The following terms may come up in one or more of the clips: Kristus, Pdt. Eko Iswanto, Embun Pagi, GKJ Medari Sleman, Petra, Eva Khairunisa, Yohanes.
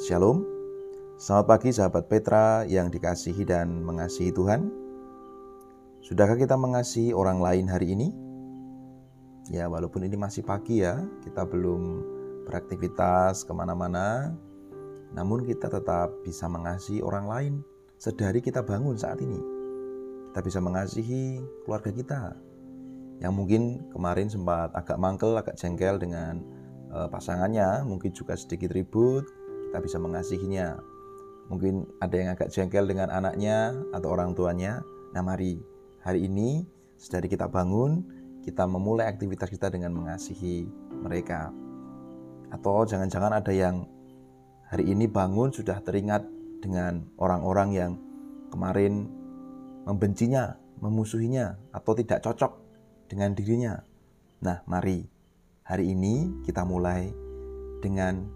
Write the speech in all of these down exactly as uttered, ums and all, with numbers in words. Shalom. Selamat pagi sahabat Petra yang dikasihi dan mengasihi Tuhan. Sudahkah kita mengasihi orang lain hari ini? Ya, walaupun ini masih pagi ya, kita belum beraktivitas kemana-mana, namun kita tetap bisa mengasihi orang lain sedari kita bangun saat ini. Kita bisa mengasihi keluarga kita yang mungkin kemarin sempat agak mangkel, agak jengkel dengan pasangannya, mungkin juga sedikit ribut, kita bisa mengasihinya. Mungkin ada yang agak jengkel dengan anaknya atau orang tuanya. Nah, mari hari ini sedari kita bangun, kita memulai aktivitas kita dengan mengasihi mereka. Atau jangan-jangan ada yang hari ini bangun sudah teringat dengan orang-orang yang kemarin membencinya, memusuhinya, atau tidak cocok dengan dirinya. Nah, mari hari ini kita mulai dengan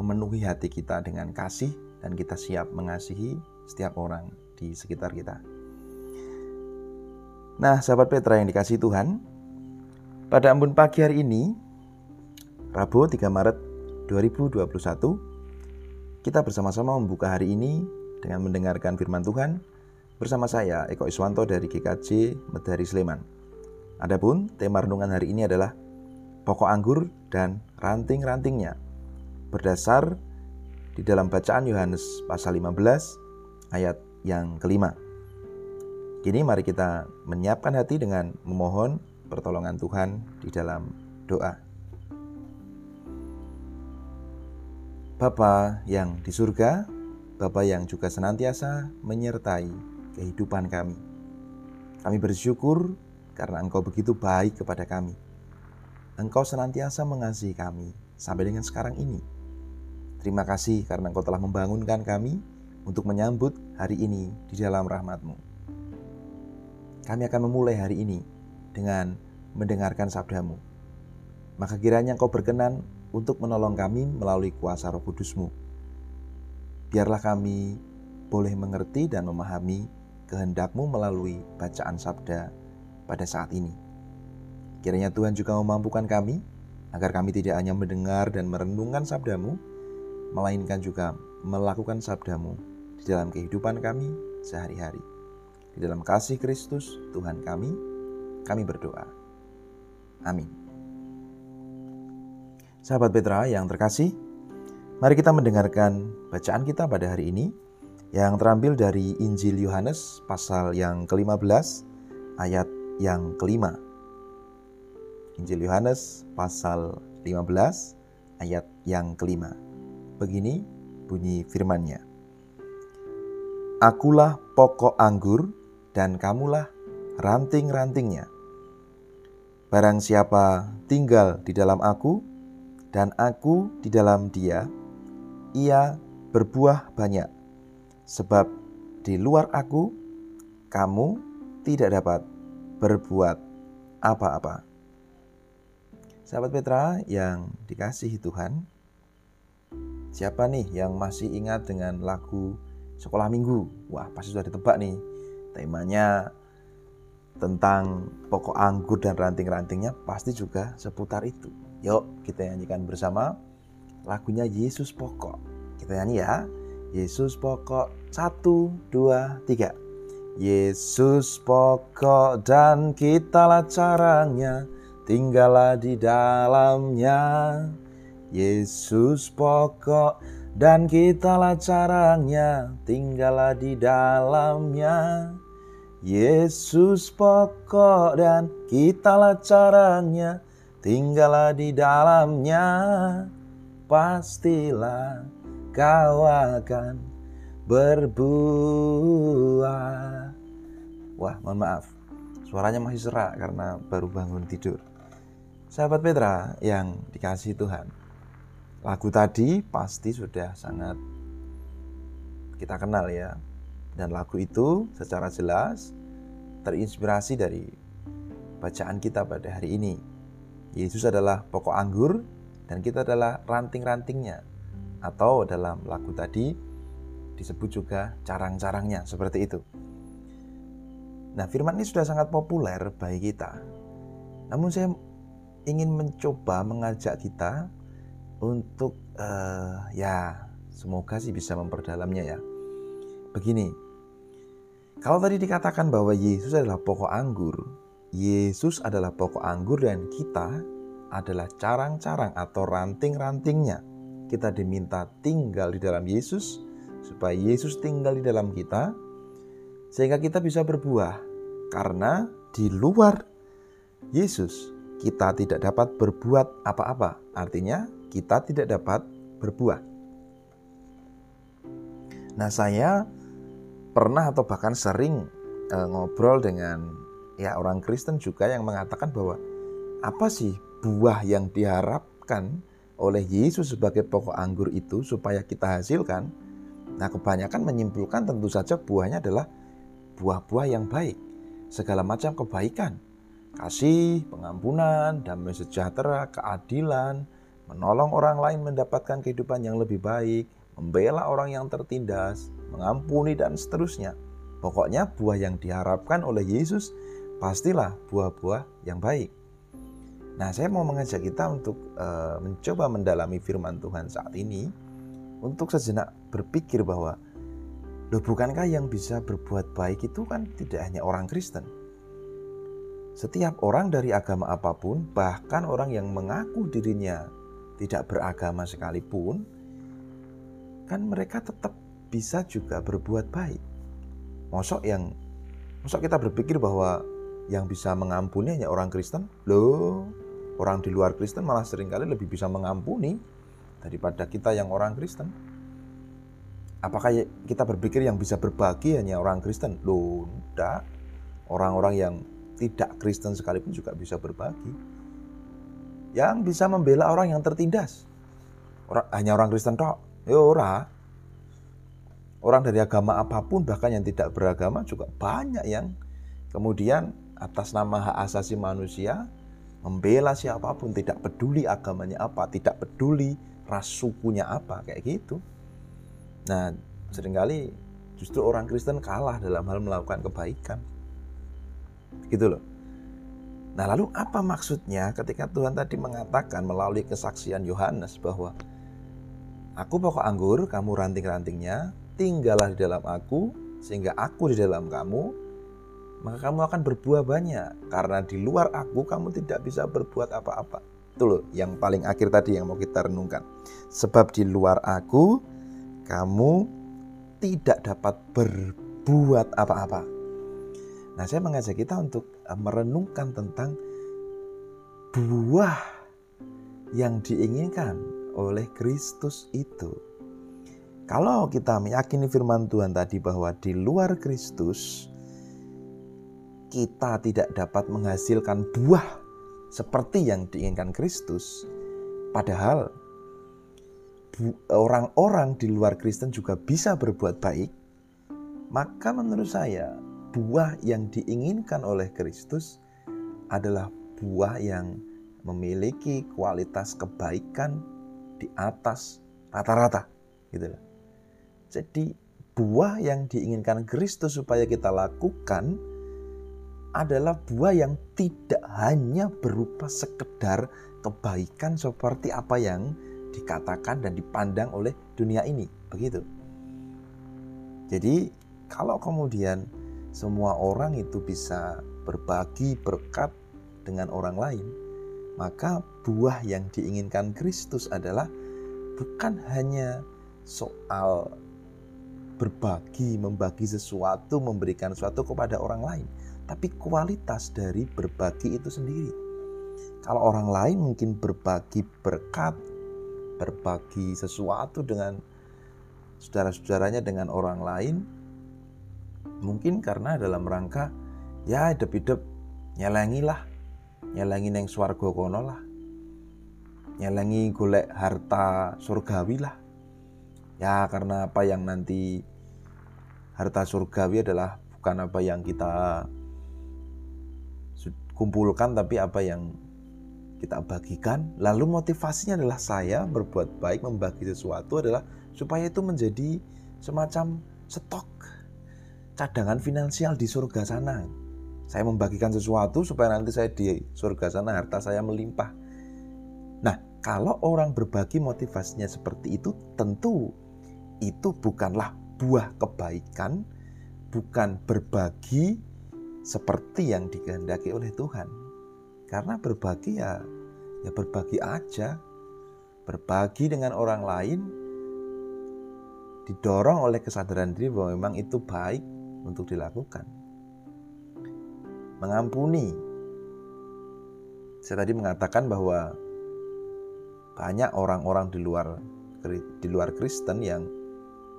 memenuhi hati kita dengan kasih, dan kita siap mengasihi setiap orang di sekitar kita. Nah, sahabat Petra yang dikasihi Tuhan, pada Embun Pagi hari ini, Rabu tiga Maret dua ribu dua puluh satu, kita bersama-sama membuka hari ini dengan mendengarkan firman Tuhan bersama saya, Eko Iswanto dari G K J Medari Sleman. Adapun tema renungan hari ini adalah pokok anggur dan ranting-rantingnya, berdasar di dalam bacaan Yohanes pasal lima belas ayat yang kelima. Kini mari kita menyiapkan hati dengan memohon pertolongan Tuhan di dalam doa. Bapa yang di surga, Bapa yang juga senantiasa menyertai kehidupan kami, kami bersyukur karena Engkau begitu baik kepada kami. Engkau senantiasa mengasihi kami sampai dengan sekarang ini. Terima kasih karena Engkau telah membangunkan kami untuk menyambut hari ini di dalam rahmat-Mu. Kami akan memulai hari ini dengan mendengarkan sabda-Mu. Maka kiranya Engkau berkenan untuk menolong kami melalui kuasa Roh Kudus-Mu. Biarlah kami boleh mengerti dan memahami kehendak-Mu melalui bacaan sabda pada saat ini. Kiranya Tuhan juga memampukan kami, agar kami tidak hanya mendengar dan merenungkan sabda-Mu, melainkan juga melakukan sabda-Mu di dalam kehidupan kami sehari-hari. Di dalam kasih Kristus, Tuhan kami, kami berdoa. Amin. Sahabat Petra yang terkasih, mari kita mendengarkan bacaan kita pada hari ini, yang terambil dari Injil Yohanes pasal yang kelima belas, ayat yang kelima. Injil Yohanes pasal lima belas ayat yang kelima. Begini bunyi firman-Nya. Akulah pokok anggur dan kamulah ranting-rantingnya. Barang siapa tinggal di dalam Aku dan Aku di dalam dia, ia berbuah banyak. Sebab di luar Aku kamu tidak dapat berbuat apa-apa. Sahabat Petra yang dikasihi Tuhan, siapa nih yang masih ingat dengan lagu Sekolah Minggu? Wah, pasti sudah ditebak nih. Temanya tentang pokok anggur dan ranting-rantingnya pasti juga seputar itu. Yuk, kita nyanyikan bersama lagunya Yesus Pokok. Kita nyanyi ya. Yesus Pokok, satu, dua, tiga. Yesus Pokok dan kitalah carangnya, tinggallah di dalamnya. Yesus pokok dan kitalah carangnya, tinggallah di dalamnya. Yesus pokok dan kitalah carangnya, tinggallah di dalamnya. Pastilah kau akan berbuah. Wah, mohon maaf, suaranya masih serak karena baru bangun tidur. Sahabat Petra yang dikasihi Tuhan, lagu tadi pasti sudah sangat kita kenal ya. Dan lagu itu secara jelas terinspirasi dari bacaan kita pada hari ini. Yesus adalah pokok anggur dan kita adalah ranting-rantingnya. Atau dalam lagu tadi disebut juga carang-carangnya, seperti itu. Nah, firman ini sudah sangat populer bagi kita. Namun saya ingin mencoba mengajak kita untuk uh, ya Semoga sih bisa memperdalamnya ya. Begini, kalau tadi dikatakan bahwa Yesus adalah pokok anggur, Yesus adalah pokok anggur dan kita adalah carang-carang atau ranting-rantingnya. Kita diminta tinggal di dalam Yesus, supaya Yesus tinggal di dalam kita, sehingga kita bisa berbuah. Karena di luar Yesus kita tidak dapat berbuat apa-apa. Artinya kita tidak dapat berbuah. Nah, saya pernah atau bahkan sering e, ngobrol dengan ya orang Kristen juga yang mengatakan bahwa apa sih buah yang diharapkan oleh Yesus sebagai pokok anggur itu supaya kita hasilkan? Nah, kebanyakan menyimpulkan tentu saja buahnya adalah buah-buah yang baik, segala macam kebaikan, kasih, pengampunan, damai sejahtera, keadilan, menolong orang lain mendapatkan kehidupan yang lebih baik, membela orang yang tertindas, mengampuni dan seterusnya. Pokoknya buah yang diharapkan oleh Yesus pastilah buah-buah yang baik. Nah, saya mau mengajak kita untuk e, mencoba mendalami firman Tuhan saat ini, untuk sejenak berpikir bahwa loh, bukankah yang bisa berbuat baik itu kan tidak hanya orang Kristen. Setiap orang dari agama apapun, bahkan orang yang mengaku dirinya tidak beragama sekalipun, kan mereka tetap bisa juga berbuat baik. Mosok yang mosok kita berpikir bahwa yang bisa mengampuni hanya orang Kristen? Loh, orang di luar Kristen malah seringkali lebih bisa mengampuni daripada kita yang orang Kristen. Apakah kita berpikir yang bisa berbagi hanya orang Kristen? Loh, enggak. Orang-orang yang tidak Kristen sekalipun juga bisa berbagi. Yang bisa membela orang yang tertindas, orang, hanya orang Kristen tok? Ya ora. Orang dari agama apapun, bahkan yang tidak beragama juga banyak yang kemudian atas nama hak asasi manusia membela siapapun, tidak peduli agamanya apa, tidak peduli ras sukunya apa, kayak gitu. Nah, seringkali justru orang Kristen kalah dalam hal melakukan kebaikan. Gitu loh. Nah, lalu apa maksudnya ketika Tuhan tadi mengatakan melalui kesaksian Yohanes bahwa aku pokok anggur, kamu ranting-rantingnya, tinggallah di dalam aku, sehingga aku di dalam kamu, maka kamu akan berbuah banyak. Karena di luar aku, kamu tidak bisa berbuat apa-apa. Itu loh, yang paling akhir tadi yang mau kita renungkan. Sebab di luar aku, kamu tidak dapat berbuat apa-apa. Nah, saya mengajak kita untuk merenungkan tentang buah yang diinginkan oleh Kristus itu. Kalau kita meyakini firman Tuhan tadi bahwa di luar Kristus kita tidak dapat menghasilkan buah seperti yang diinginkan Kristus, padahal orang-orang di luar Kristen juga bisa berbuat baik, maka menurut saya buah yang diinginkan oleh Kristus adalah buah yang memiliki kualitas kebaikan di atas rata-rata, gitu loh. Jadi buah yang diinginkan Kristus supaya kita lakukan adalah buah yang tidak hanya berupa sekedar kebaikan seperti apa yang dikatakan dan dipandang oleh dunia ini, begitu. Jadi kalau kemudian semua orang itu bisa berbagi berkat dengan orang lain, maka buah yang diinginkan Kristus adalah bukan hanya soal berbagi, membagi sesuatu, memberikan sesuatu kepada orang lain, tapi kualitas dari berbagi itu sendiri. Kalau orang lain mungkin berbagi berkat, berbagi sesuatu dengan saudara-saudaranya, dengan orang lain, mungkin karena dalam rangka ya hidup-hidup nyelengi lah, nyelengi neng swarga kono lah, nyelengi golek harta surgawi lah. Ya karena apa yang nanti harta surgawi adalah bukan apa yang kita kumpulkan, tapi apa yang kita bagikan. Lalu motivasinya adalah saya berbuat baik, membagi sesuatu adalah supaya itu menjadi semacam stok cadangan finansial di surga sana. Saya membagikan sesuatu supaya nanti saya di surga sana harta saya melimpah. Nah, kalau orang berbagi motivasinya seperti itu, tentu itu bukanlah buah kebaikan, bukan berbagi seperti yang dikehendaki oleh Tuhan. Karena berbagi ya, ya berbagi aja. Berbagi dengan orang lain didorong oleh kesadaran diri bahwa memang itu baik untuk dilakukan. Mengampuni. Saya tadi mengatakan bahwa banyak orang-orang di luar di luar Kristen yang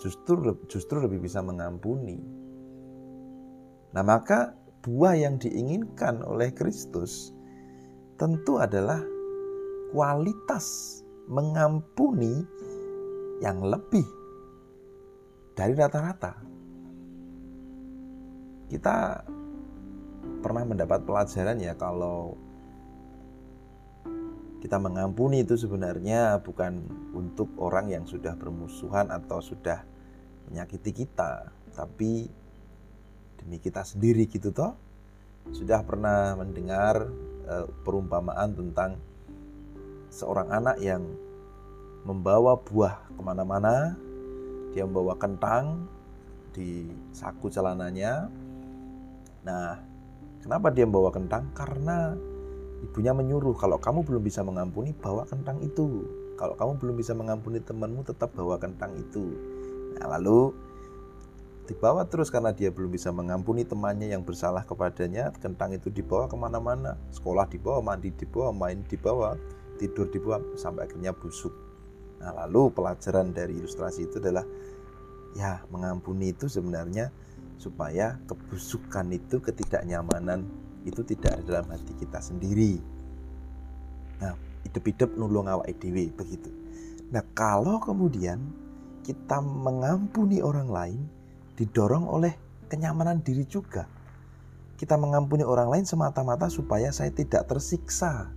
justru justru lebih bisa mengampuni. Nah, maka buah yang diinginkan oleh Kristus tentu adalah kualitas mengampuni yang lebih dari rata-rata. Kita pernah mendapat pelajaran ya kalau kita mengampuni itu sebenarnya bukan untuk orang yang sudah bermusuhan atau sudah menyakiti kita, tapi demi kita sendiri gitu toh. Sudah pernah mendengar e, perumpamaan tentang seorang anak yang membawa buah kemana-mana. Dia membawa kentang di saku celananya. Nah, kenapa dia membawa kentang? Karena ibunya menyuruh, kalau kamu belum bisa mengampuni, bawa kentang itu. Kalau kamu belum bisa mengampuni temanmu, tetap bawa kentang itu. Nah, lalu dibawa terus karena dia belum bisa mengampuni temannya yang bersalah kepadanya. Kentang itu dibawa kemana-mana. Sekolah dibawa, mandi dibawa, main dibawa, tidur dibawa, sampai akhirnya busuk. Nah, lalu pelajaran dari ilustrasi itu adalah, ya mengampuni itu sebenarnya supaya kebusukan itu, ketidaknyamanan itu tidak ada dalam hati kita sendiri. Nah, hidup-hidup nulung awake dhewe begitu. Nah, kalau kemudian kita mengampuni orang lain didorong oleh kenyamanan diri juga. Kita mengampuni orang lain semata-mata supaya saya tidak tersiksa,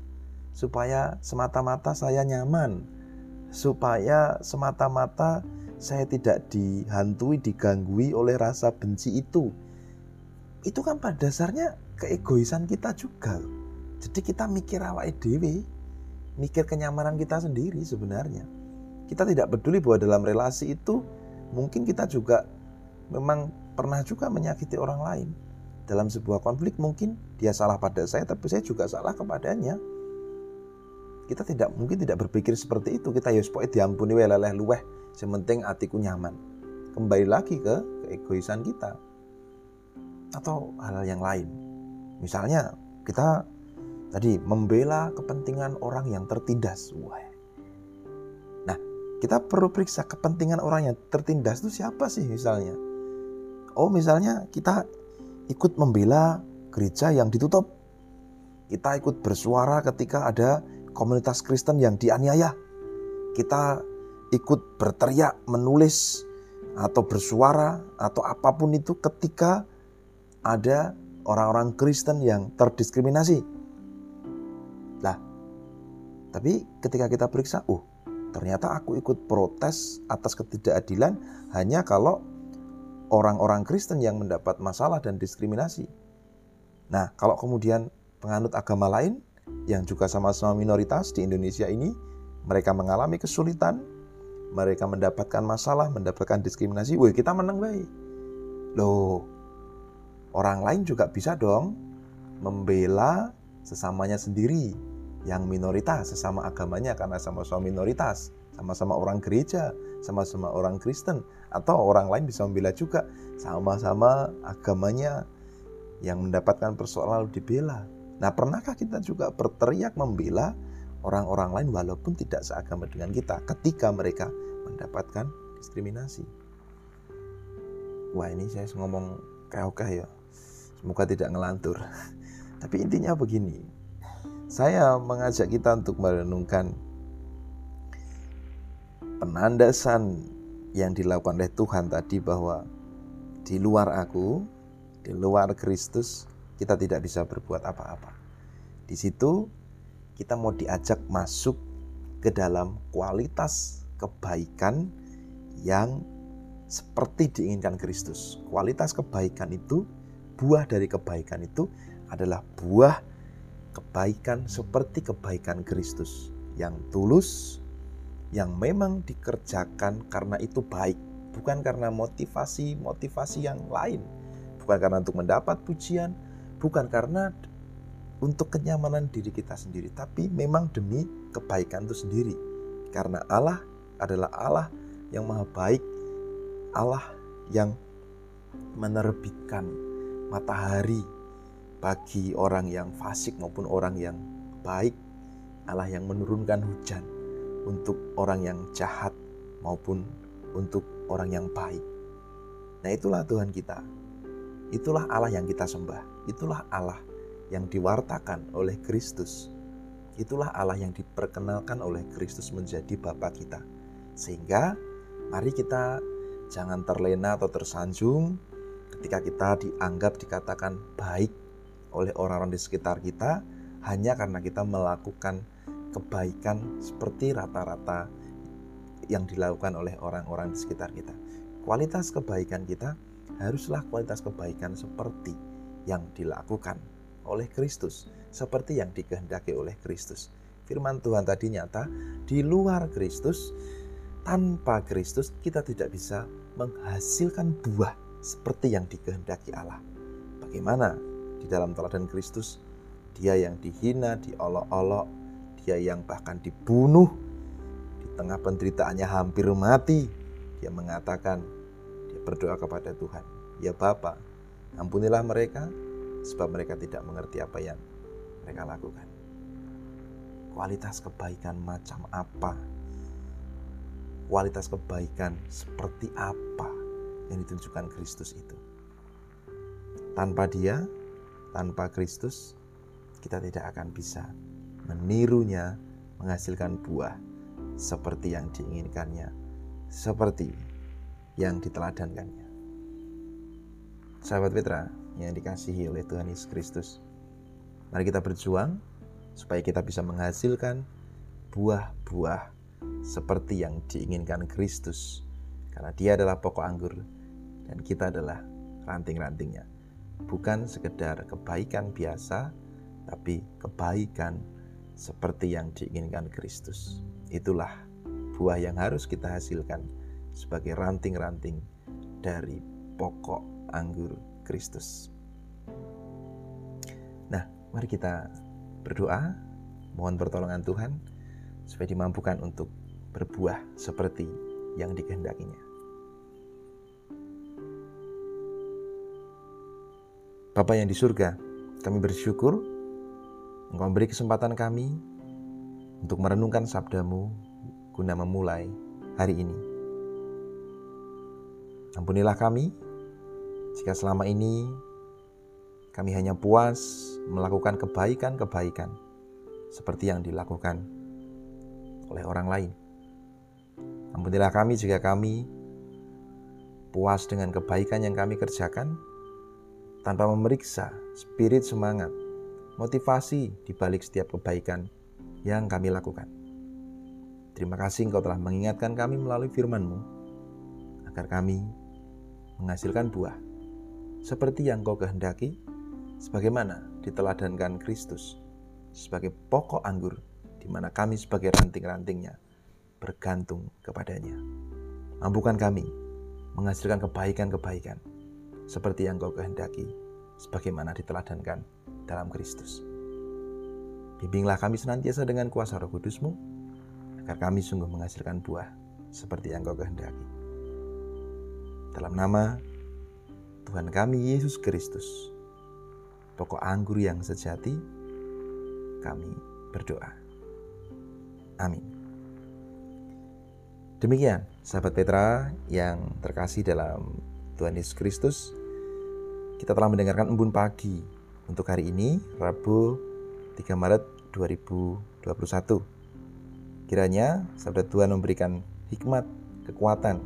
supaya semata-mata saya nyaman, supaya semata-mata saya tidak dihantui, diganggu oleh rasa benci itu. Itu kan pada dasarnya keegoisan kita juga. Jadi kita mikir awake dhewe, mikir kenyamanan kita sendiri sebenarnya. Kita tidak peduli bahwa dalam relasi itu mungkin kita juga memang pernah juga menyakiti orang lain. Dalam sebuah konflik mungkin dia salah pada saya, tapi saya juga salah kepadanya. Kita tidak mungkin tidak berpikir seperti itu. Kita ya pokoke diampuni wae leleh luweh, sementing hatiku nyaman. Kembali lagi ke keegoisan kita. Atau hal yang lain. Misalnya kita tadi membela kepentingan orang yang tertindas. Wah. Nah, kita perlu periksa kepentingan orang yang tertindas itu siapa sih misalnya. Oh, misalnya kita ikut membela gereja yang ditutup. Kita ikut bersuara ketika ada komunitas Kristen yang dianiaya. Kita ikut berteriak, menulis, atau bersuara, atau apapun itu ketika ada orang-orang Kristen yang terdiskriminasi. Lah, tapi ketika kita periksa, oh, ternyata aku ikut protes atas ketidakadilan hanya kalau orang-orang Kristen yang mendapat masalah dan diskriminasi. Nah, kalau kemudian penganut agama lain yang juga sama-sama minoritas di Indonesia ini, mereka mengalami kesulitan, mereka mendapatkan masalah, mendapatkan diskriminasi. Wih, kita menang baik. Loh, orang lain juga bisa dong membela sesamanya sendiri yang minoritas, sesama agamanya karena sama-sama minoritas, sama-sama orang gereja, sama-sama orang Kristen. Atau orang lain bisa membela juga sama-sama agamanya yang mendapatkan persoalan lalu dibela. Nah, pernahkah kita juga berteriak membela orang-orang lain walaupun tidak seagama dengan kita ketika mereka mendapatkan diskriminasi? Wah, ini saya ngomong kayak ya. Semoga tidak ngelantur. Tapi intinya begini, saya mengajak kita untuk merenungkan penandasan yang dilakukan oleh Tuhan tadi bahwa di luar aku, di luar Kristus, kita tidak bisa berbuat apa-apa. Di situ kita mau diajak masuk ke dalam kualitas kebaikan yang seperti diinginkan Kristus. Kualitas kebaikan itu, buah dari kebaikan itu adalah buah kebaikan seperti kebaikan Kristus. Yang tulus, yang memang dikerjakan karena itu baik. bukan karena motivasi-motivasi yang lain, bukan karena untuk mendapat pujian, bukan karena untuk kenyamanan diri kita sendiri, tapi memang demi kebaikan itu sendiri. Karena Allah adalah Allah yang maha baik, Allah yang menerbitkan matahari bagi orang yang fasik maupun orang yang baik, Allah yang menurunkan hujan untuk orang yang jahat maupun untuk orang yang baik. Nah, itulah Tuhan kita, itulah Allah yang kita sembah, itulah Allah yang diwartakan oleh Kristus, itulah Allah yang diperkenalkan oleh Kristus menjadi Bapa kita. Sehingga mari kita jangan terlena atau tersanjung ketika kita dianggap, dikatakan baik oleh orang-orang di sekitar kita hanya karena kita melakukan kebaikan seperti rata-rata yang dilakukan oleh orang-orang di sekitar kita. Kualitas kebaikan kita haruslah kualitas kebaikan seperti yang dilakukan oleh Kristus, seperti yang dikehendaki oleh Kristus. Firman Tuhan tadi nyata, di luar Kristus, tanpa Kristus kita tidak bisa menghasilkan buah seperti yang dikehendaki Allah. Bagaimana di dalam teladan Kristus, dia yang dihina, diolok-olok, dia yang bahkan dibunuh, di tengah penderitaannya hampir mati, dia mengatakan, dia berdoa kepada Tuhan, ya Bapa, ampunilah mereka sebab mereka tidak mengerti apa yang mereka lakukan. Kualitas kebaikan macam apa? Kualitas kebaikan seperti apa yang ditunjukkan Kristus itu? Tanpa Dia, tanpa Kristus, kita tidak akan bisa menirunya, menghasilkan buah seperti yang diinginkannya, seperti yang diteladankannya. Sahabat Petra yang dikasihi oleh Tuhan Yesus Kristus, mari kita berjuang supaya kita bisa menghasilkan buah-buah seperti yang diinginkan Kristus, karena Dia adalah pokok anggur dan kita adalah ranting-rantingnya. Bukan sekedar kebaikan biasa, tapi kebaikan seperti yang diinginkan Kristus. Itulah buah yang harus kita hasilkan sebagai ranting-ranting dari pokok anggur Kristus. Nah, mari kita berdoa, mohon pertolongan Tuhan supaya dimampukan untuk berbuah seperti yang dikehendakinya. Bapa yang di surga, kami bersyukur Engkau memberi kesempatan kami untuk merenungkan sabdamu guna memulai hari ini. Ampunilah kami jika selama ini kami hanya puas melakukan kebaikan-kebaikan seperti yang dilakukan oleh orang lain. Ampunilah kami jika kami puas dengan kebaikan yang kami kerjakan tanpa memeriksa spirit, semangat, motivasi di balik setiap kebaikan yang kami lakukan. Terima kasih Engkau telah mengingatkan kami melalui firman-Mu agar kami menghasilkan buah seperti yang Kau kehendaki, sebagaimana diteladankan Kristus sebagai pokok anggur di mana kami sebagai ranting-rantingnya bergantung kepadanya. Mampukan kami menghasilkan kebaikan-kebaikan seperti yang Kau kehendaki, sebagaimana diteladankan dalam Kristus. Bimbinglah kami senantiasa dengan kuasa Roh Kudus-Mu agar kami sungguh menghasilkan buah seperti yang Kau kehendaki. Dalam nama Tuhan kami Yesus Kristus, pokok anggur yang sejati, kami berdoa. Amin. Demikian sahabat Petra yang terkasih dalam Tuhan Yesus Kristus, kita telah mendengarkan Embun Pagi untuk hari ini, Rabu tiga Maret dua ribu dua puluh satu. Kiranya sabda Tuhan memberikan hikmat, kekuatan,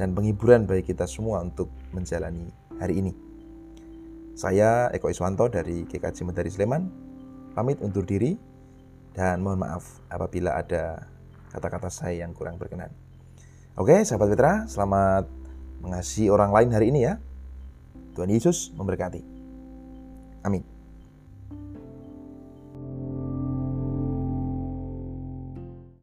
dan penghiburan bagi kita semua untuk menjalani hari ini. Saya Eko Iswanto dari G K J Medari Sleman, pamit undur diri dan mohon maaf apabila ada kata-kata saya yang kurang berkenan. Oke sahabat Petra, selamat mengasihi orang lain hari ini ya. Tuhan Yesus memberkati.